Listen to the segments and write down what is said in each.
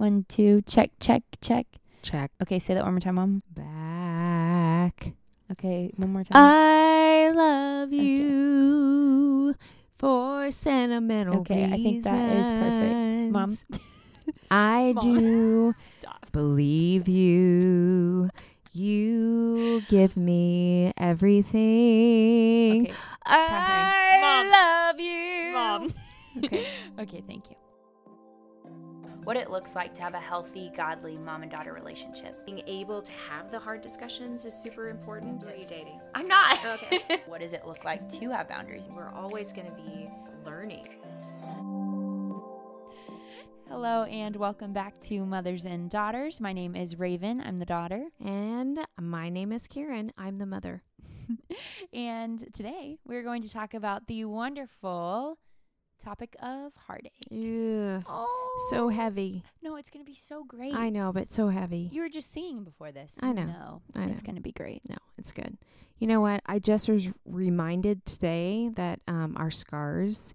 One, two, check, check, check. Check. Okay, say that one more time, Mom. Back. Okay, one more time. I love you for sentimental reasons. Okay, I think that is perfect, Mom. I do Stop. Believe you. You give me everything. Okay. I love you. Mom. Okay, thank you. What it looks like to have a healthy, godly mom and daughter relationship. Being able to have the hard discussions is super important. Are you dating? I'm not. Okay. What does it look like to have boundaries? We're always going to be learning. Hello and welcome back to Mothers and Daughters. My name is Raven. I'm the daughter. And my name is Karen. I'm the mother. And today we're going to talk about the wonderful topic of heartache. Ugh, oh, so heavy. No, it's going to be so great. I know, but so heavy. You were just singing before this. I know. It's going to be great. No, it's good. You know what? I just was reminded today that our scars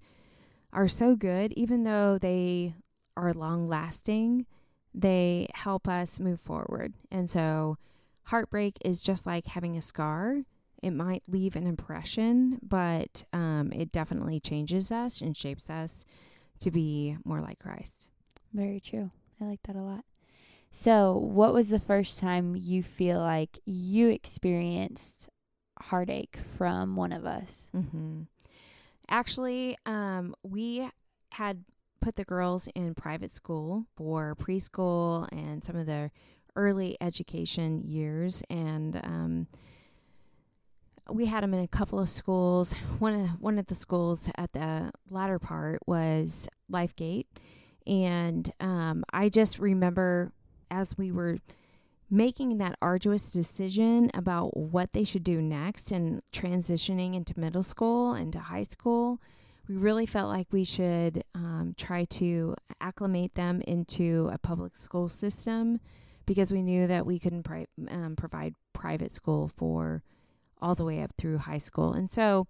are so good, even though they are long lasting, they help us move forward. And so heartbreak is just like having a scar. It might leave an impression, but it definitely changes us and shapes us to be more like Christ. Very true. I like that a lot. So what was the first time you feel like you experienced heartache from one of us? Mm-hmm. Actually, we had put the girls in private school for preschool and some of their early education years. And we had them in a couple of schools. One of the schools at the latter part was LifeGate. And I just remember as we were making that arduous decision about what they should do next and transitioning into middle school and to high school, we really felt like we should try to acclimate them into a public school system because we knew that we couldn't provide private school for all the way up through high school. And so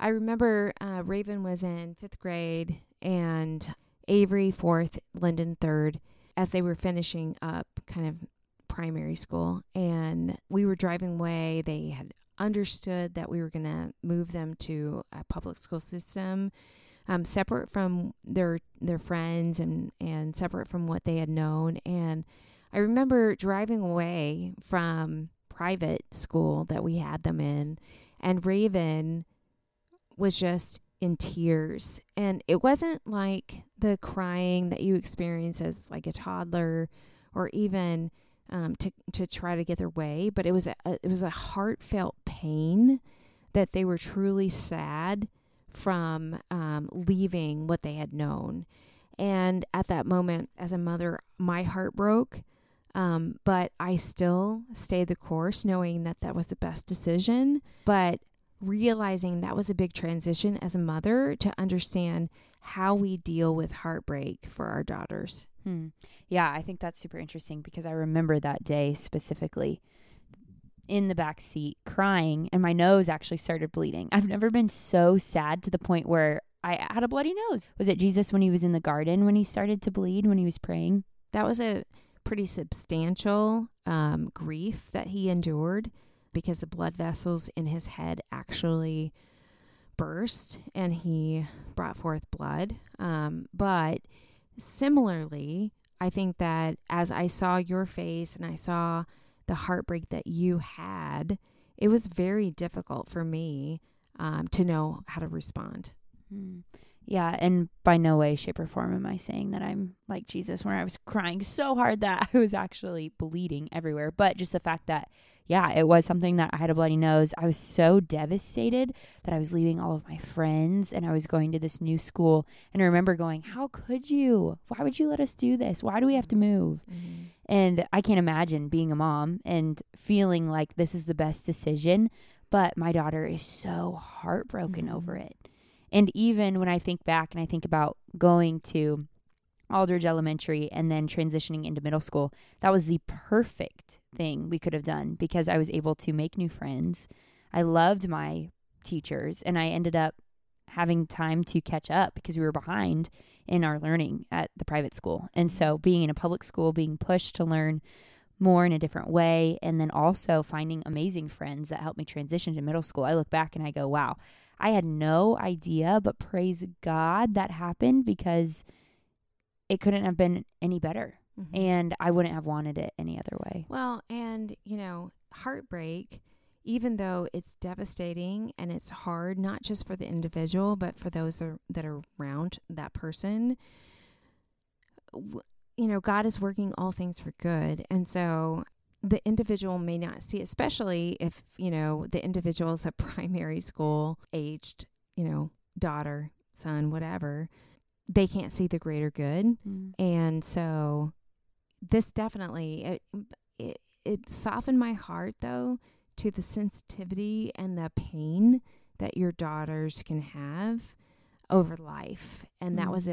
I remember Raven was in 5th grade and Avery 4th, Lyndon 3rd, as they were finishing up kind of primary school. And we were driving away. They had understood that we were going to move them to a public school system, separate from their friends and separate from what they had known. And I remember driving away from private school that we had them in, and Raven was just in tears. And it wasn't like the crying that you experience as like a toddler or even to try to get their way, but it was a heartfelt pain that they were truly sad from leaving what they had known. And at that moment, as a mother, my heart broke. But I still stayed the course, knowing that that was the best decision, but realizing that was a big transition as a mother to understand how we deal with heartbreak for our daughters. Hmm. Yeah, I think that's super interesting because I remember that day specifically in the back seat crying, and my nose actually started bleeding. I've never been so sad to the point where I had a bloody nose. Was it Jesus when he was in the garden when he started to bleed when he was praying? That was a pretty substantial grief that he endured because the blood vessels in his head actually burst and he brought forth blood. But similarly, I think that as I saw your face and I saw the heartbreak that you had, it was very difficult for me to know how to respond. Mm. Yeah, and by no way, shape, or form am I saying that I'm like Jesus, where I was crying so hard that I was actually bleeding everywhere. But just the fact that, yeah, it was something that I had a bloody nose. I was so devastated that I was leaving all of my friends and I was going to this new school. And I remember going, how could you? Why would you let us do this? Why do we have to move? Mm-hmm. And I can't imagine being a mom and feeling like this is the best decision. But my daughter is so heartbroken mm-hmm. over it. And even when I think back and I think about going to Aldridge Elementary and then transitioning into middle school, that was the perfect thing we could have done because I was able to make new friends. I loved my teachers and I ended up having time to catch up because we were behind in our learning at the private school. And so being in a public school, being pushed to learn more in a different way, and then also finding amazing friends that helped me transition to middle school. I look back and I go, wow, I had no idea, but praise God that happened, because it couldn't have been any better. Mm-hmm. And I wouldn't have wanted it any other way. Well, and you know, heartbreak, even though it's devastating and it's hard, not just for the individual, but for those that are around that person, you know, God is working all things for good. And so the individual may not see, especially if, you know, the individual is a primary school aged, you know, daughter, son, whatever, they can't see the greater good. Mm. And so this definitely, it softened my heart though, to the sensitivity and the pain that your daughters can have over life. And that was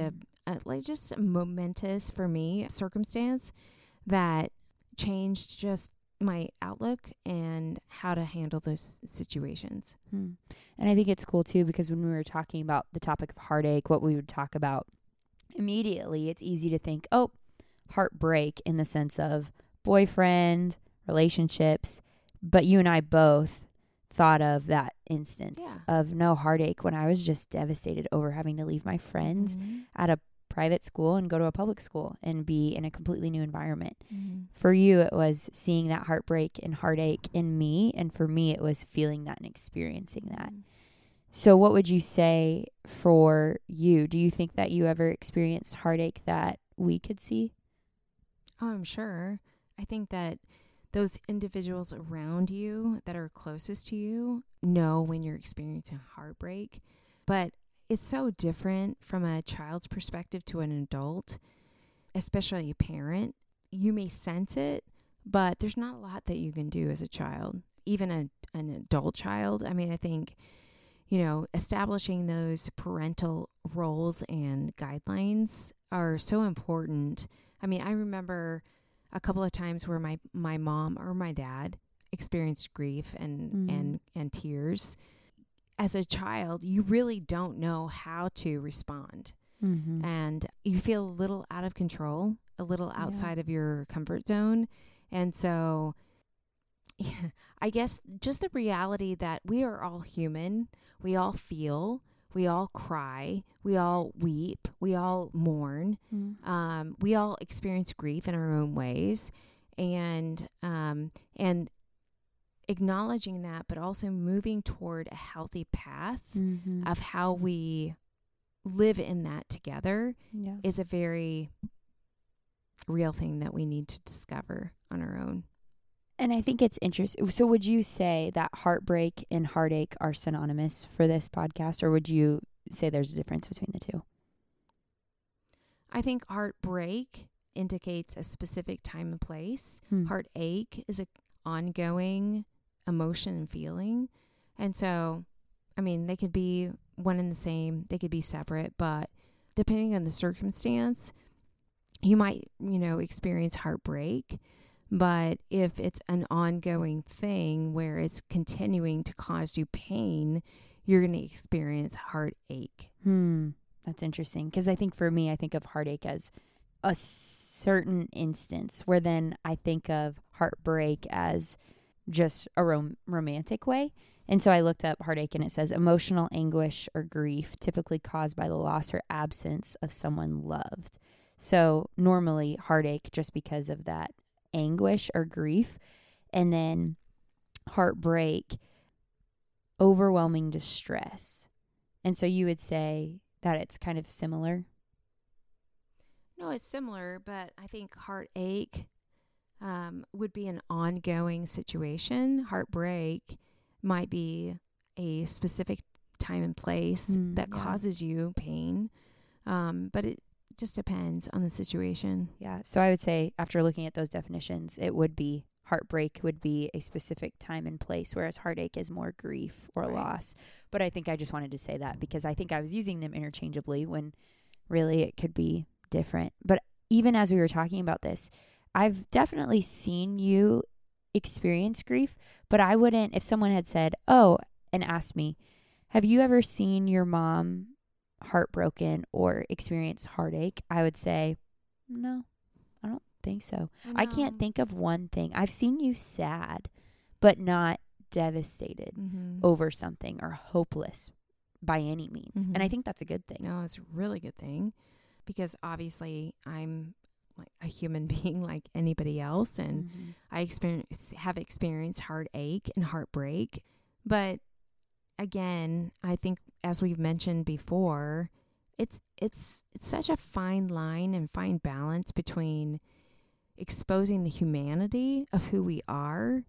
just a momentous for me circumstance that changed just my outlook and how to handle those situations. Hmm. And I think it's cool too, because when we were talking about the topic of heartache, what we would talk about immediately, it's easy to think, oh, heartbreak in the sense of boyfriend, relationships, but you and I both thought of that instance of no heartache when I was just devastated over having to leave my friends at a private school and go to a public school and be in a completely new environment. Mm-hmm. For you, it was seeing that heartbreak and heartache in me. And for me, it was feeling that and experiencing that. Mm-hmm. So what would you say for you? Do you think that you ever experienced heartache that we could see? Oh, I'm sure. I think that those individuals around you that are closest to you know when you're experiencing heartbreak, but it's so different from a child's perspective to an adult, especially a parent. You may sense it, but there's not a lot that you can do as a child, even an adult child. I mean, I think, you know, establishing those parental roles and guidelines are so important. I mean, I remember a couple of times where my mom or my dad experienced grief and tears. As a child, you really don't know how to respond. Mm-hmm. And you feel a little out of control, a little outside of your comfort zone. And so I guess just the reality that we are all human, we all feel, we all cry, we all weep, we all mourn, we all experience grief in our own ways, and acknowledging that, but also moving toward a healthy path of how we live in that together is a very real thing that we need to discover on our own. And I think it's interesting. So would you say that heartbreak and heartache are synonymous for this podcast, or would you say there's a difference between the two? I think heartbreak indicates a specific time and place. Heartache is an ongoing emotion and feeling. And so, I mean, they could be one and the same. They could be separate, but depending on the circumstance, you might, you know, experience heartbreak. But if it's an ongoing thing where it's continuing to cause you pain, you're going to experience heartache. That's interesting. Because I think for me, I think of heartache as a certain instance, where then I think of heartbreak as just a romantic way. And so I looked up heartache, and it says emotional anguish or grief typically caused by the loss or absence of someone loved. So normally heartache just because of that anguish or grief, and then heartbreak, overwhelming distress. And so you would say that it's kind of similar? No, it's similar, but I think heartache would be an ongoing situation. Heartbreak might be a specific time and place that causes you pain, but it just depends on the situation. Yeah. So I would say after looking at those definitions, it would be heartbreak would be a specific time and place, whereas heartache is more grief or loss. But I think I just wanted to say that because I think I was using them interchangeably when really it could be different. But even as we were talking about this, I've definitely seen you experience grief, but I wouldn't, if someone had said, oh, and asked me, have you ever seen your mom heartbroken or experience heartache, I would say, no, I don't think so. I can't think of one thing. I've seen you sad, but not devastated over something or hopeless by any means. And I think that's a good thing. No, it's a really good thing, because obviously I'm like a human being like anybody else, and I have experienced heartache and heartbreak. But again, I think as we've mentioned before, it's such a fine line and fine balance between exposing the humanity of who we are.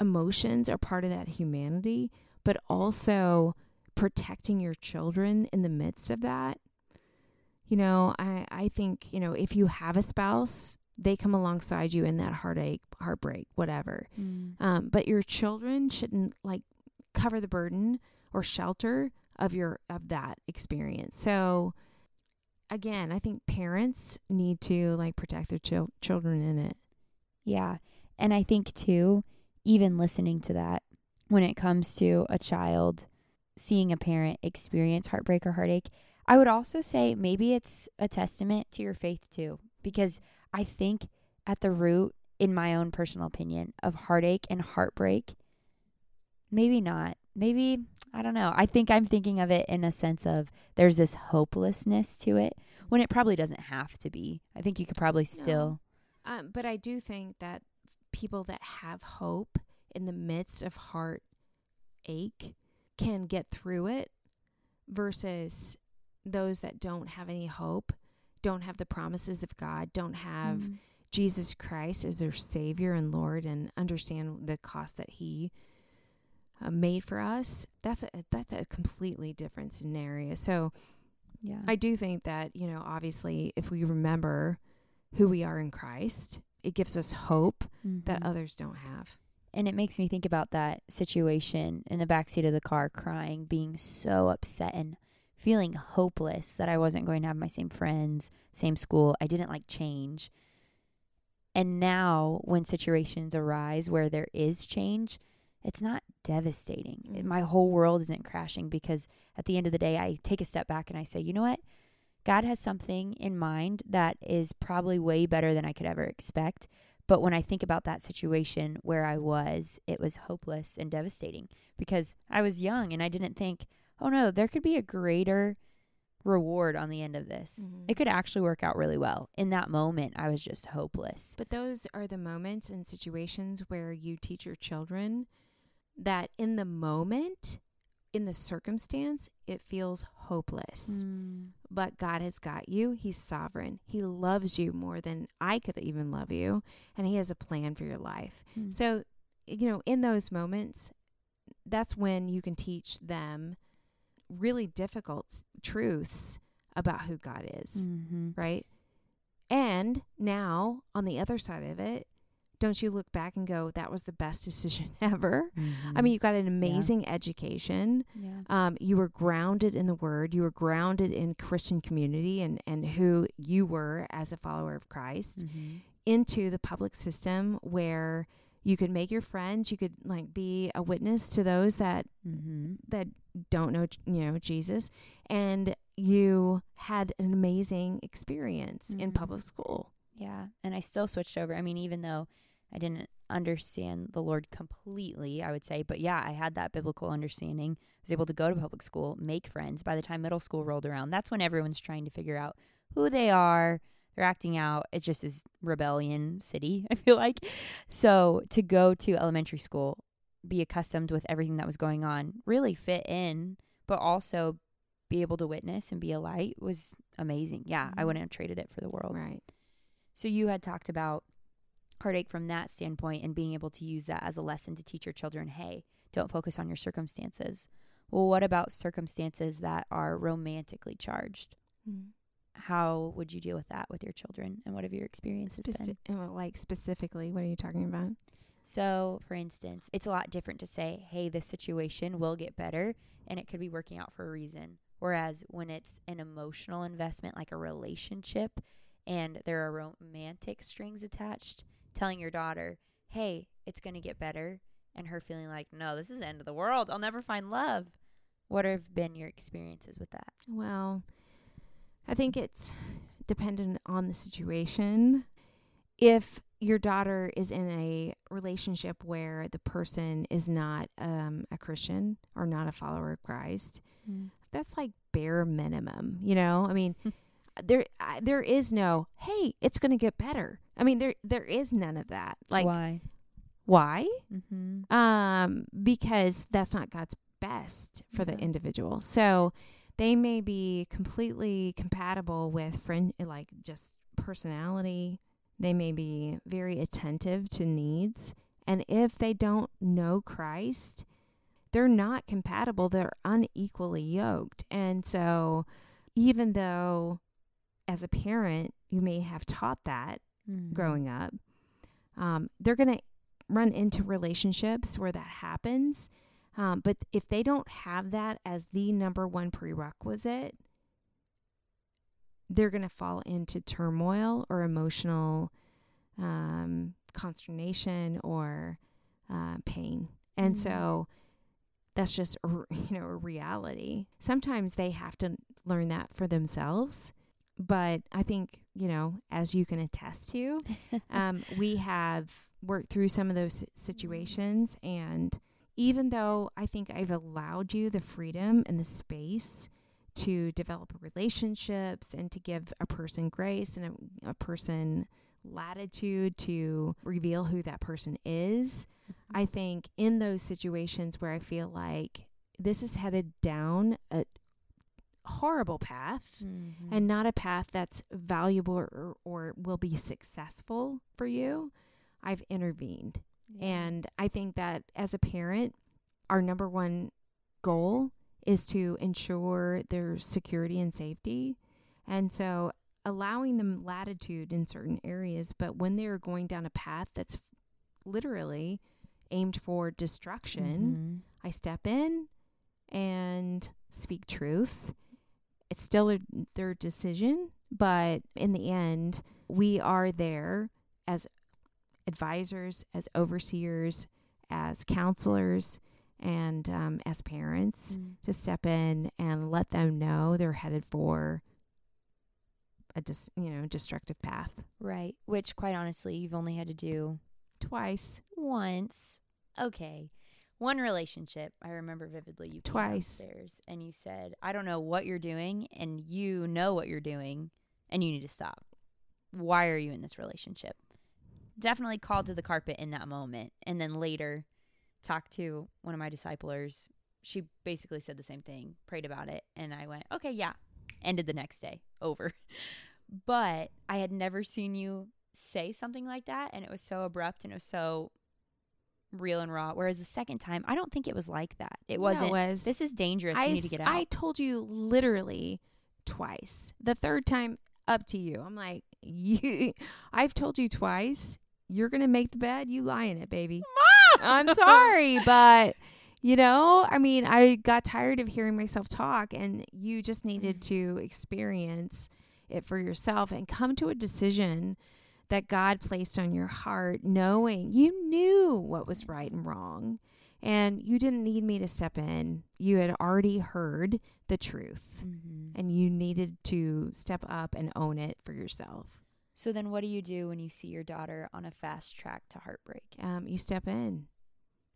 Emotions are part of that humanity, but also protecting your children in the midst of that. You know, I think, you know, if you have a spouse, they come alongside you in that heartache, heartbreak, whatever. But your children shouldn't like cover the burden or shelter of that experience. So again, I think parents need to like protect their children in it. Yeah. And I think too, even listening to that, when it comes to a child seeing a parent experience heartbreak or heartache, I would also say maybe it's a testament to your faith too, because I think at the root, in my own personal opinion, of heartache and heartbreak, maybe not. Maybe, I don't know. I think I'm thinking of it in a sense of there's this hopelessness to it when it probably doesn't have to be. I think you could probably still. But I do think that people that have hope in the midst of heartache can get through it versus those that don't have any hope, don't have the promises of God, don't have Jesus Christ as their Savior and Lord, and understand the cost that He made for us. That's a completely different scenario. So yeah, I do think that, you know, obviously if we remember who we are in Christ, it gives us hope that others don't have. And it makes me think about that situation in the backseat of the car, crying, being so upset and feeling hopeless that I wasn't going to have my same friends, same school. I didn't like change. And now when situations arise where there is change, it's not devastating. My whole world isn't crashing, because at the end of the day, I take a step back and I say, you know what? God has something in mind that is probably way better than I could ever expect. But when I think about that situation where I was, it was hopeless and devastating because I was young and I didn't think, oh no, there could be a greater reward on the end of this. It could actually work out really well. In that moment, I was just hopeless. But those are the moments and situations where you teach your children that in the moment, in the circumstance, it feels hopeless. But God has got you. He's sovereign. He loves you more than I could even love you. And He has a plan for your life. So, you know, in those moments, that's when you can teach them really difficult truths about who God is, right? And now on the other side of it, don't you look back and go, that was the best decision ever? I mean, you got an amazing education. You were grounded in the Word. You were grounded in Christian community and who you were as a follower of Christ, into the public system where you could make your friends. You could like be a witness to those that that don't know, you know, Jesus. And you had an amazing experience in public school. Yeah, and I still switched over. I mean, even though I didn't understand the Lord completely, I would say, but yeah, I had that biblical understanding. I was able to go to public school, make friends. By the time middle school rolled around, that's when everyone's trying to figure out who they are. They're acting out. It just is rebellion city, I feel like. So to go to elementary school, be accustomed with everything that was going on, really fit in, but also be able to witness and be a light was amazing. Yeah, I wouldn't have traded it for the world. Right. So you had talked about heartache from that standpoint and being able to use that as a lesson to teach your children, hey, don't focus on your circumstances. Well, what about circumstances that are romantically charged? How would you deal with that with your children? And what have your experiences been? Like specifically, what are you talking about? So for instance, it's a lot different to say, hey, this situation will get better and it could be working out for a reason. Whereas when it's an emotional investment, like a relationship, and there are romantic strings attached, telling your daughter, hey, it's going to get better, and her feeling like, no, this is the end of the world. I'll never find love. What have been your experiences with that? Well, I think it's dependent on the situation. If your daughter is in a relationship where the person is not a Christian or not a follower of Christ, that's like bare minimum, you know? I mean, there is no, hey, it's going to get better. I mean, there is none of that. Like, why? Mm-hmm. Because that's not God's best for the individual. So they may be completely compatible with like just personality. They may be very attentive to needs. And if they don't know Christ, they're not compatible. They're unequally yoked. And so even though as a parent, you may have taught that growing up, they're going to run into relationships where that happens. But if they don't have that as the number one prerequisite, they're going to fall into turmoil or emotional consternation or pain. And so that's just, a reality. Sometimes they have to learn that for themselves. But I think, as you can attest to, we have worked through some of those situations. And even though I think I've allowed you the freedom and the space to develop relationships and to give a person grace and a person latitude to reveal who that person is. I think in those situations where I feel like this is headed down a horrible path and not a path that's valuable or will be successful for you, I've intervened. Yeah. And I think that as a parent, our number one goal is to ensure their security and safety. And so allowing them latitude in certain areas, but when they're going down a path that's literally aimed for destruction, I step in and speak truth. It's still their decision, but in the end, we are there as advisors, as overseers, as counselors, and as parents to step in and let them know they're headed for a destructive path. Right. Which quite honestly, you've only had to do once. Okay. One relationship. I remember vividly you came upstairs and you said, I don't know what you're doing and you know what you're doing and you need to stop. Why are you in this relationship? Definitely called to the carpet in that moment. And then later talked to one of my disciplers. She basically said the same thing, prayed about it. And I went, okay, yeah. Ended the next day. Over. But I had never seen you say something like that. And it was so abrupt and it was so real and raw. Whereas the second time, I don't think it was like that. It wasn't. Yeah, it was. This is dangerous. You need to get out. I told you literally twice. The third time, up to you. I'm like, I've told you twice. You're going to make the bed. You lie in it, baby. I'm sorry, but I got tired of hearing myself talk and you just needed to experience it for yourself and come to a decision that God placed on your heart, knowing you knew what was right and wrong and you didn't need me to step in. You had already heard the truth and you needed to step up and own it for yourself. So then what do you do when you see your daughter on a fast track to heartbreak? You step in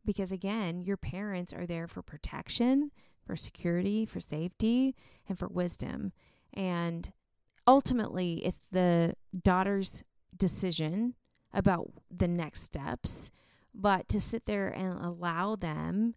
because, again, your parents are there for protection, for security, for safety, and for wisdom. And ultimately, it's the daughter's decision about the next steps. But to sit there and allow them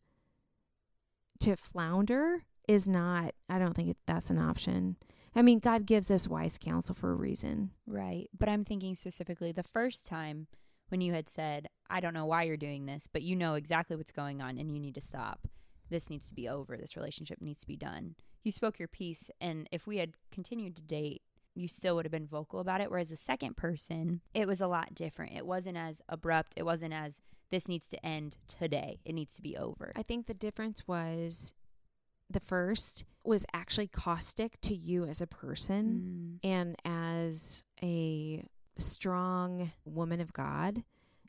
to flounder is not, I don't think that's an option. I mean, God gives us wise counsel for a reason. Right. But I'm thinking specifically the first time when you had said, I don't know why you're doing this, but you know exactly what's going on and you need to stop. This needs to be over. This relationship needs to be done. You spoke your piece. And if we had continued to date, you still would have been vocal about it. Whereas the second person, it was a lot different. It wasn't as abrupt. It wasn't as this needs to end today. It needs to be over. I think the difference was the first was actually caustic to you as a person and as a strong woman of God.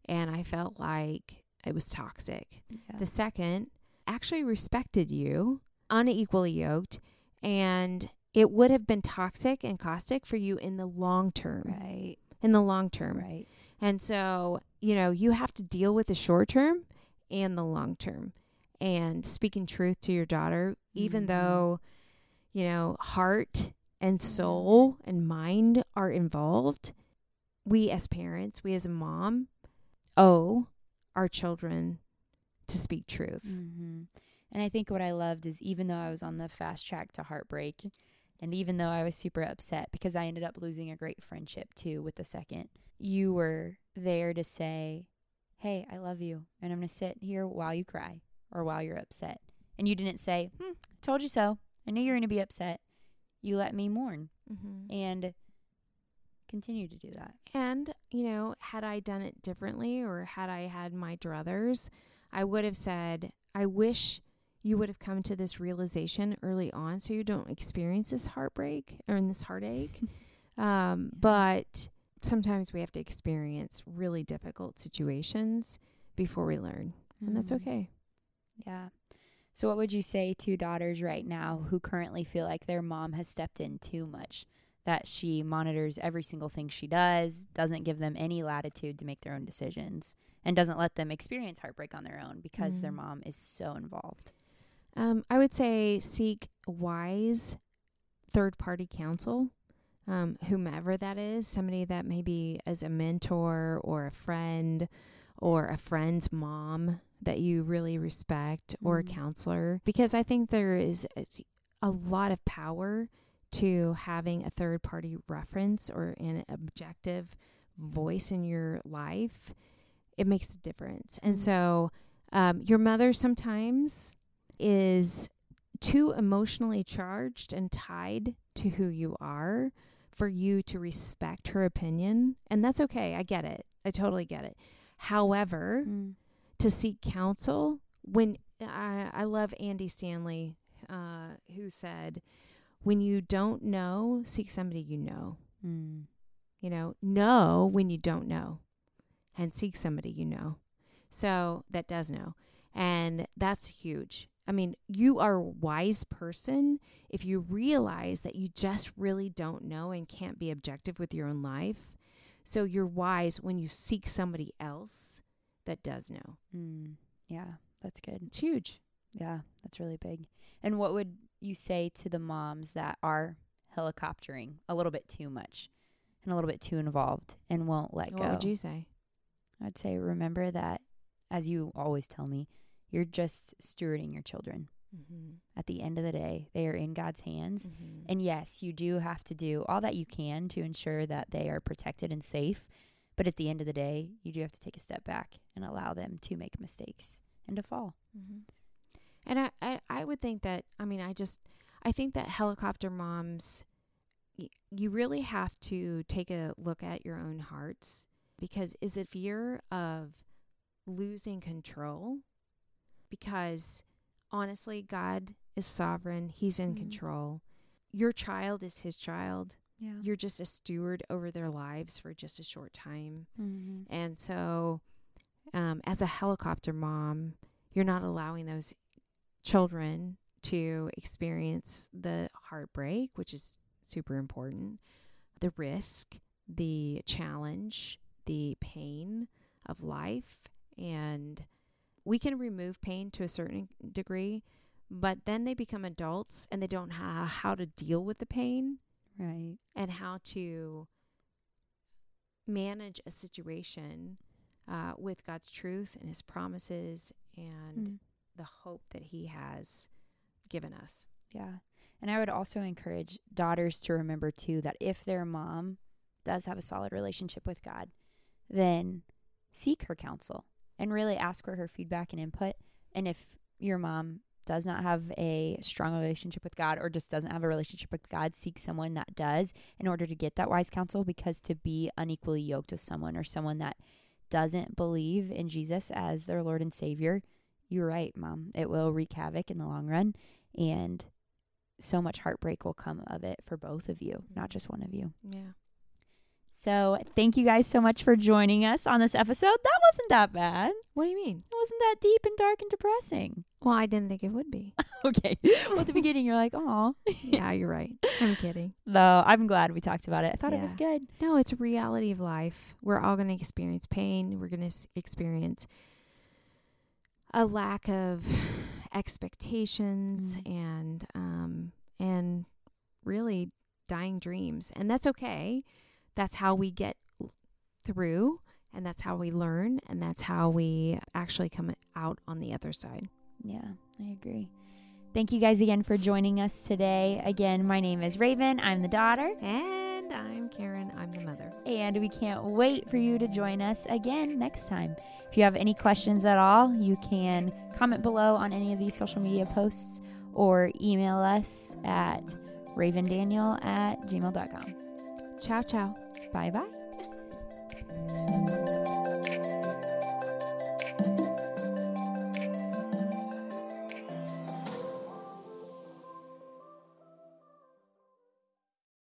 And I felt like it was toxic. Yeah. The second actually respected you unequally yoked, and it would have been toxic and caustic for you in the long term. Right. In the long term. Right. And so, you know, you have to deal with the short term and the long term, and speaking truth to your daughter, even though, you know, heart and soul and mind are involved. We as parents, we as a mom, owe our children to speak truth. Mm-hmm. And I think what I loved is, even though I was on the fast track to heartbreak, and even though I was super upset because I ended up losing a great friendship too with the second, you were there to say, hey, I love you, and I'm going to sit here while you cry or while you're upset. And you didn't say, told you so. I knew you were going to be upset. You let me mourn and continue to do that. And, you know, had I done it differently, or had I had my druthers, I would have said, I wish you would have come to this realization early on so you don't experience this heartbreak or this heartache. But sometimes we have to experience really difficult situations before we learn, and that's okay. Yeah. So what would you say to daughters right now who currently feel like their mom has stepped in too much, that she monitors every single thing she does, doesn't give them any latitude to make their own decisions, and doesn't let them experience heartbreak on their own because their mom is so involved? I would say seek wise third-party counsel, whomever that is, somebody that maybe is a mentor or a friend or a friend's mom that you really respect, or a counselor, because I think there is a lot of power to having a third-party reference or an objective voice in your life. It makes a difference. And so your mother sometimes is too emotionally charged and tied to who you are for you to respect her opinion. And that's okay. I get it. I totally get it. However, to seek counsel, when I love Andy Stanley, who said, when you don't know, seek somebody you know. You know when you don't know, and seek somebody you know. So that does know. And that's huge. I mean, you are a wise person if you realize that you just really don't know and can't be objective with your own life. So you're wise when you seek somebody else that does know. Yeah, that's good. It's huge. Yeah, that's really big. And what would you say to the moms that are helicoptering a little bit too much and a little bit too involved and won't let go? What would you say? I'd say, remember that, as you always tell me, you're just stewarding your children. At the end of the day, they are in God's hands. And yes, you do have to do all that you can to ensure that they are protected and safe. But at the end of the day, you do have to take a step back and allow them to make mistakes and to fall. And I would think that, I think that helicopter moms, you really have to take a look at your own hearts, because is it fear of losing control? Because honestly, God is sovereign. He's in control. Your child is his child. Yeah. You're just a steward over their lives for just a short time. And so as a helicopter mom, you're not allowing those children to experience the heartbreak, which is super important, the risk, the challenge, the pain of life. And we can remove pain to a certain degree, but then they become adults and they don't know how to deal with the pain. Right. And how to manage a situation with God's truth and his promises and the hope that he has given us. Yeah. And I would also encourage daughters to remember, too, that if their mom does have a solid relationship with God, then seek her counsel and really ask for her feedback and input. And if your mom does not have a strong relationship with God, or just doesn't have a relationship with God, seek someone that does in order to get that wise counsel, because to be unequally yoked with someone, or someone that doesn't believe in Jesus as their Lord and Savior, you're right, Mom, it will wreak havoc in the long run, and so much heartbreak will come of it for both of you, not just one of you. Yeah. So thank you guys so much for joining us on this episode. That wasn't that bad. What do you mean? It wasn't that deep and dark and depressing. Well, I didn't think it would be. Okay. Well, at the beginning, you're like, aw. Yeah, you're right. I'm kidding. No, I'm glad we talked about it. I thought it was good. No, it's a reality of life. We're all going to experience pain. We're going to experience a lack of expectations and really dying dreams. And that's okay. That's how we get through, and that's how we learn, and that's how we actually come out on the other side. Yeah, I agree. Thank you guys again for joining us today. Again, my name is Raven. I'm the daughter. And I'm Karen. I'm the mother. And we can't wait for you to join us again next time. If you have any questions at all, you can comment below on any of these social media posts or email us at ravendaniel@gmail.com. Ciao, ciao. Bye-bye.